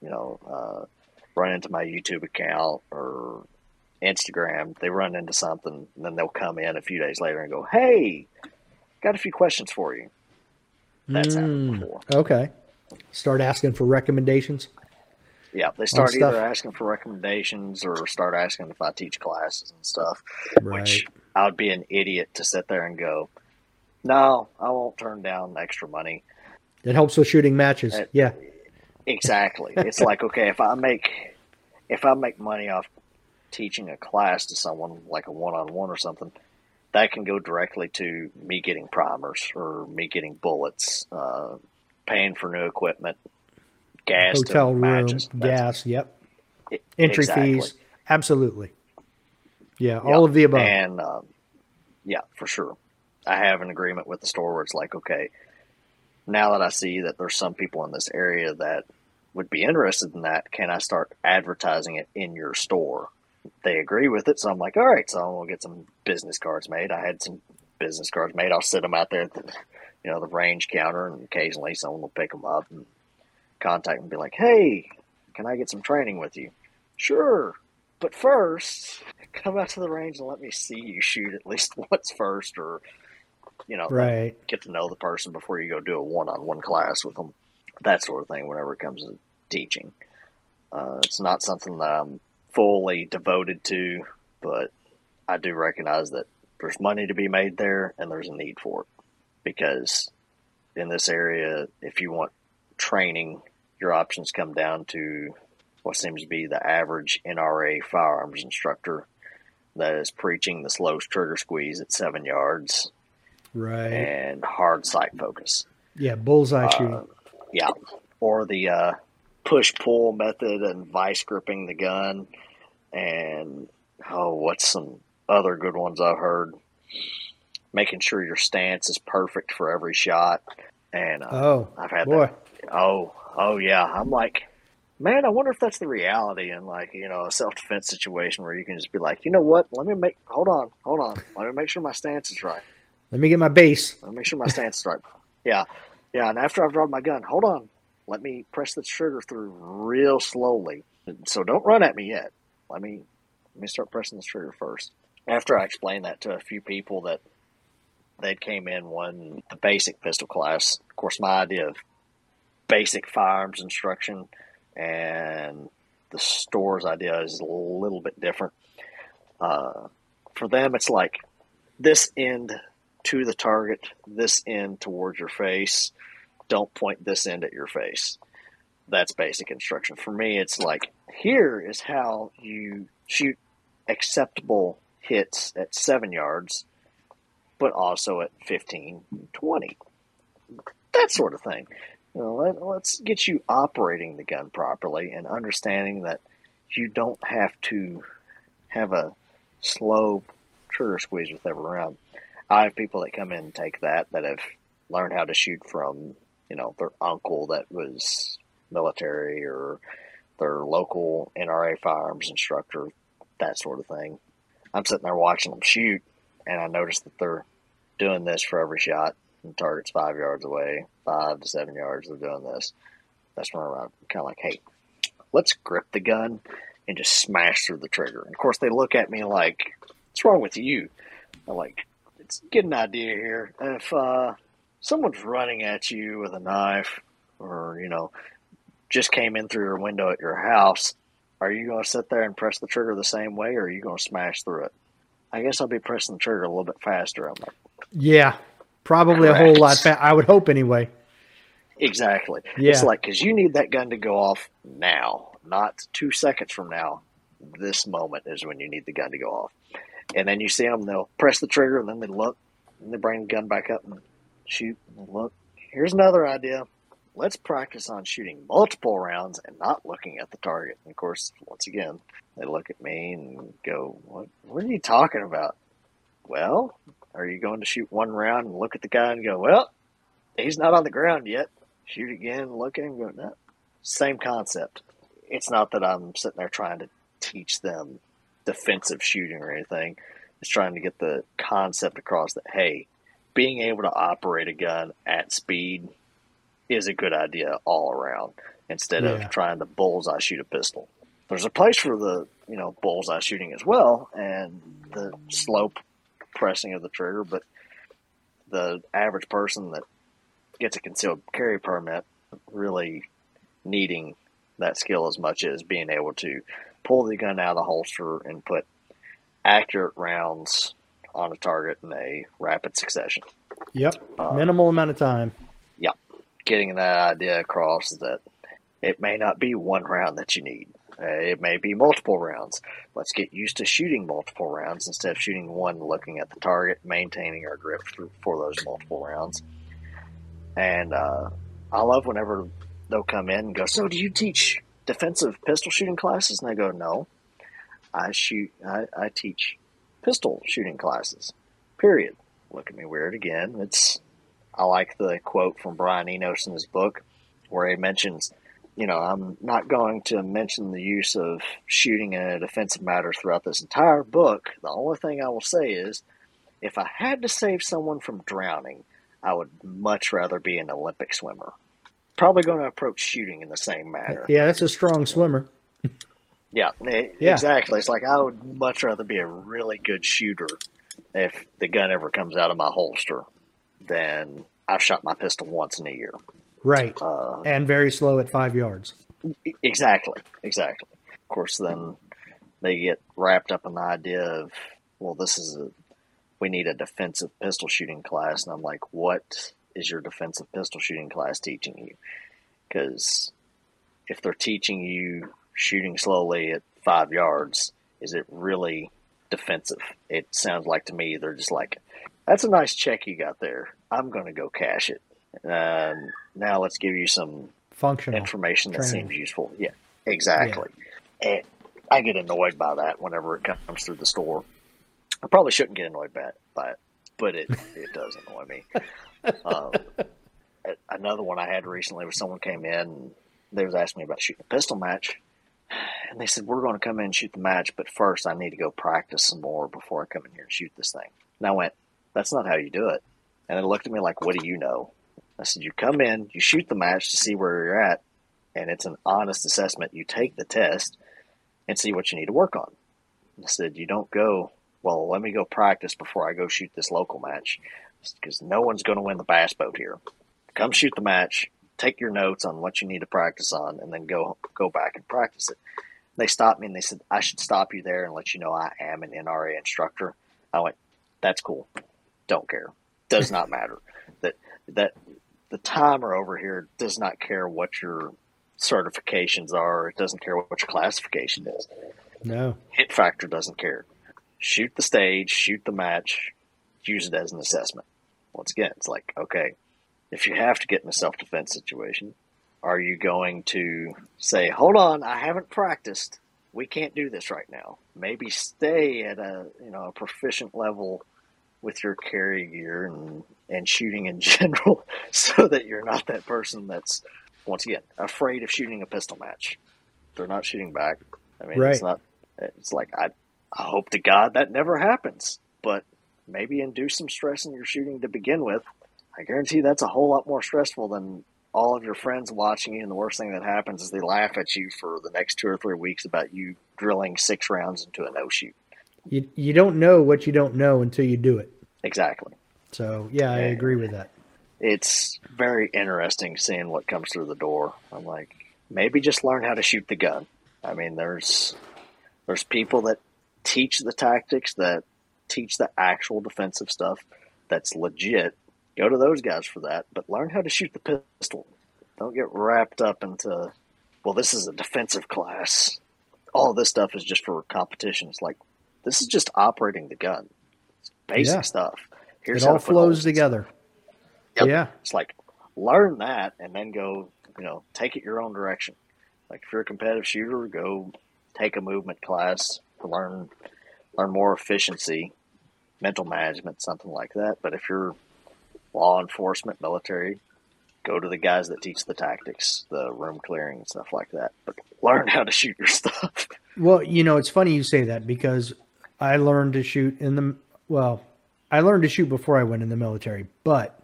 you know, run into my YouTube account or Instagram. They run into something, and then they'll come in a few days later and go, hey, got a few questions for you. That's happened before. Okay. Start asking for recommendations. Yeah, they start either asking for recommendations or start asking if I teach classes and stuff, right. Which I would be an idiot to sit there and go, no, I won't turn down extra money. It helps with shooting matches. Yeah, exactly. It's like, okay, if I make money off teaching a class to someone, like a one-on-one or something, that can go directly to me getting primers or me getting bullets, paying for new equipment. Gas, hotel room, gas, yep. Entry fees, absolutely. Yeah, yep. All of the above. And, yeah, for sure. I have an agreement with the store where it's like, okay, now that I see that there's some people in this area that would be interested in that, can I start advertising it in your store? They agree with it, so I'm like, all right, so I'm going to get some business cards made. I had some business cards made. I'll sit them out there at the, you know, the range counter, and occasionally someone will pick them up and contact and be like, hey, can I get some training with you? Sure, but first come out to the range and let me see you shoot at least once first, or, you know, right, get to know the person before you go do a one-on-one class with them, that sort of thing. Whenever it comes to teaching, it's not something that I'm fully devoted to, but I do recognize that there's money to be made there and there's a need for it, because in this area, if you want training, your options come down to what seems to be the average NRA firearms instructor that is preaching the slow trigger squeeze at 7 yards, right, and hard sight focus. Yeah, bullseye shooting. Yeah, or the push pull method and vice gripping the gun, and what's some other good ones I've heard? Making sure your stance is perfect for every shot. And I've had that. Oh, yeah. I'm like, man, I wonder if that's the reality in, like, you know, a self-defense situation where you can just be like, you know what? Hold on. Let me make sure my stance is right. Let me get my base. Let me make sure my stance is right. Yeah. Yeah. And after I've drawn my gun, hold on. Let me press the trigger through real slowly. So don't run at me yet. Let me start pressing the trigger first. After I explained that to a few people that they'd came in one, the basic pistol class, of course, my idea of basic firearms instruction and the store's idea is a little bit different. For them, it's like this end to the target, this end towards your face. Don't point this end at your face. That's basic instruction. For me, it's like, here is how you shoot acceptable hits at 7 yards, but also at 15, 20, that sort of thing. You know, let's get you operating the gun properly and understanding that you don't have to have a slow trigger squeeze with every round. I have people that come in and take that have learned how to shoot from, you know, their uncle that was military or their local NRA firearms instructor, that sort of thing. I'm sitting there watching them shoot, and I notice that they're doing this for every shot. And target's 5 yards away, 5 to 7 yards, they're doing this. That's when I'm kind of like, hey, let's grip the gun and just smash through the trigger. And of course, they look at me like, what's wrong with you? I'm like, let's get an idea here. If someone's running at you with a knife or, you know, just came in through your window at your house, are you going to sit there and press the trigger the same way, or are you going to smash through it? I guess I'll be pressing the trigger a little bit faster. I'm like, yeah. Probably correct. A whole lot faster. I would hope anyway. Exactly. Yeah. It's like, because you need that gun to go off now, not 2 seconds from now. This moment is when you need the gun to go off. And then you see them, they'll press the trigger, and then they look, and they bring the gun back up and shoot, and look. Here's another idea. let's practice on shooting multiple rounds and not looking at the target. And of course, once again, they look at me and go, what are you talking about? Well, are you going to shoot one round and look at the guy and go, well, he's not on the ground yet. Shoot again, look at him, go, no. Same concept. It's not that I'm sitting there trying to teach them defensive shooting or anything. It's trying to get the concept across that, hey, being able to operate a gun at speed is a good idea all around instead of trying to bullseye shoot a pistol. There's a place for the, you know, bullseye shooting as well and the slow pressing of the trigger, but the average person that gets a concealed carry permit really needing that skill as much as being able to pull the gun out of the holster and put accurate rounds on a target in a rapid succession. Yep. Minimal amount of time. Yep. Getting that idea across that it may not be one round that you need. It may be multiple rounds. Let's get used to shooting multiple rounds instead of shooting one, looking at the target, maintaining our grip for those multiple rounds. And I love whenever they'll come in and go, so do you teach defensive pistol shooting classes? And I go, no, I teach pistol shooting classes, period. Look at me weird again. I like the quote from Brian Enos in his book where he mentions, you know, I'm not going to mention the use of shooting in a defensive matter throughout this entire book. The only thing I will say is if I had to save someone from drowning, I would much rather be an Olympic swimmer. Probably going to approach shooting in the same manner. Yeah, that's a strong swimmer. Yeah, exactly. It's like I would much rather be a really good shooter if the gun ever comes out of my holster than I've shot my pistol once in a year. Right. And very slow at 5 yards. Exactly. Of course, then they get wrapped up in the idea of, well, we need a defensive pistol shooting class. And I'm like, what is your defensive pistol shooting class teaching you? Because if they're teaching you shooting slowly at 5 yards, is it really defensive? It sounds like to me they're just like, that's a nice check you got there. I'm going to go cash it. Now let's give you some functional information that seems useful. Yeah, exactly. Yeah. And I get annoyed by that whenever it comes through the store. I probably shouldn't get annoyed by it, but it does annoy me. Another one I had recently was someone came in and they was asking me about shooting a pistol match. And they said, we're going to come in and shoot the match, but first I need to go practice some more before I come in here and shoot this thing. And I went, that's not how you do it. And they looked at me like, what do you know? I said, you come in, you shoot the match to see where you're at, and it's an honest assessment. You take the test and see what you need to work on. I said, you don't go, well, let me go practice before I go shoot this local match because no one's going to win the bass boat here. Come shoot the match. Take your notes on what you need to practice on, and then go back and practice it. They stopped me, and they said, I should stop you there and let you know I am an NRA instructor. I went, that's cool. Don't care. Does not matter. That the timer over here does not care what your certifications are. It doesn't care what your classification is. No. Hit factor doesn't care. Shoot the stage, shoot the match, use it as an assessment. Once again, it's like, okay, if you have to get in a self-defense situation, are you going to say, hold on, I haven't practiced. We can't do this right now. Maybe stay at a proficient level with your carry gear and shooting in general so that you're not that person that's, once again, afraid of shooting a pistol match. They're not shooting back. I mean, right. I hope to God that never happens, but maybe induce some stress in your shooting to begin with. I guarantee that's a whole lot more stressful than all of your friends watching you, and the worst thing that happens is they laugh at you for the next 2 or 3 weeks about you drilling 6 rounds into a no-shoot. You don't know what you don't know until you do it. Exactly. So, yeah, I agree with that. It's very interesting seeing what comes through the door. I'm like, maybe just learn how to shoot the gun. I mean, there's people that teach the tactics, that teach the actual defensive stuff that's legit. Go to those guys for that, but learn how to shoot the pistol. Don't get wrapped up into, well, this is a defensive class. All this stuff is just for competition. It's like, this is just operating the gun. It's basic stuff. Here's it all flows together. Yep. Yeah. It's like, learn that, and then go, you know, take it your own direction. Like if you're a competitive shooter, go take a movement class to learn more efficiency, mental management, something like that. But if you're law enforcement, military, go to the guys that teach the tactics, the room clearing and stuff like that. But learn how to shoot your stuff. Well, you know, it's funny you say that because I learned to shoot I learned to shoot before I went in the military, but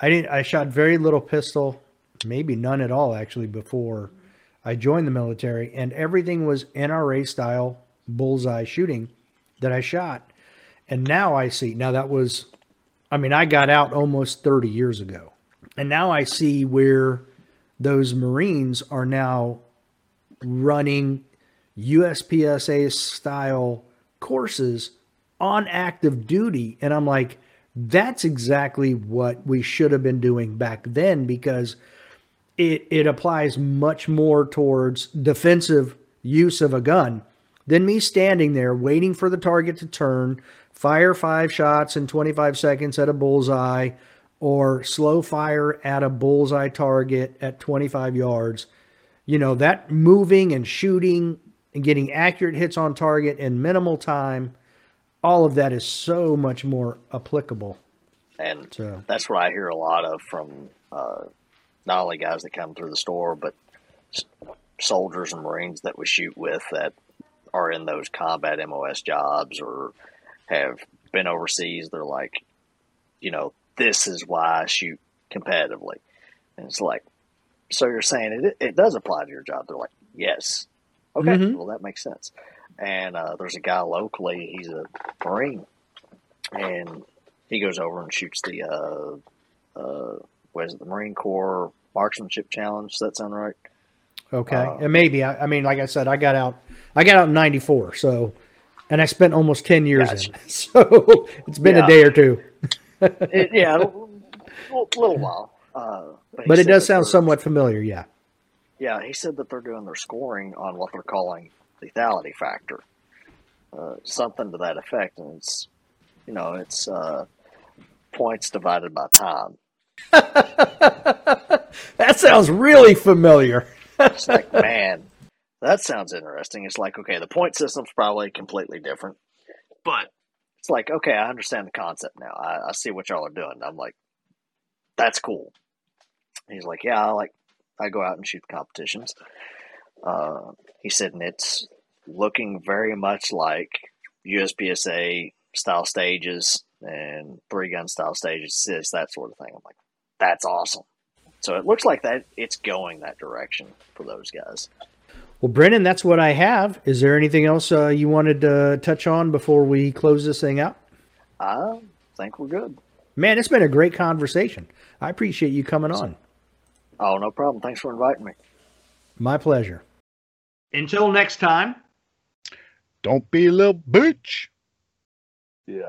I shot very little pistol, maybe none at all actually, before I joined the military, and everything was NRA style bullseye shooting that I shot. And now I see, I got out almost 30 years ago, and now I see where those Marines are now running USPSA style courses on active duty. And I'm like, that's exactly what we should have been doing back then, because it applies much more towards defensive use of a gun than me standing there waiting for the target to turn, fire 5 shots in 25 seconds at a bullseye, or slow fire at a bullseye target at 25 yards. You know, that moving and shooting and getting accurate hits on target in minimal time, all of that is so much more applicable. And that's what I hear a lot of from not only guys that come through the store, but soldiers and Marines that we shoot with that are in those combat MOS jobs or have been overseas. They're like, you know, this is why I shoot competitively. And it's like, so you're saying it does apply to your job? They're like, yes. Okay, Well, that makes sense. And there's a guy locally, he's a Marine, and he goes over and shoots the the Marine Corps Marksmanship Challenge. Does that sound right? Okay, and maybe. Like I said, I got out in 94, so, and I spent almost 10 years in it, so it's been a day or two. a little while. But it does sound somewhat familiar, yeah. Yeah, he said that they're doing their scoring on what they're calling lethality factor, something to that effect, and it's points divided by time. That sounds really familiar. It's like, man, that sounds interesting. It's like, okay, the point system's probably completely different, but it's like, okay, I understand the concept now. I see what y'all are doing. And I'm like, that's cool. And he's like, yeah, I go out and shoot competitions. He said, and it's looking very much like USPSA style stages and 3-gun style stages, assists, that sort of thing. I'm like, that's awesome. So it looks like that it's going that direction for those guys. Well, Brennen, that's what I have. Is there anything else you wanted to touch on before we close this thing out? I think we're good. Man, it's been a great conversation. I appreciate you coming on. Oh, no problem. Thanks for inviting me. My pleasure. Until next time. Don't be a little bitch. Yeah.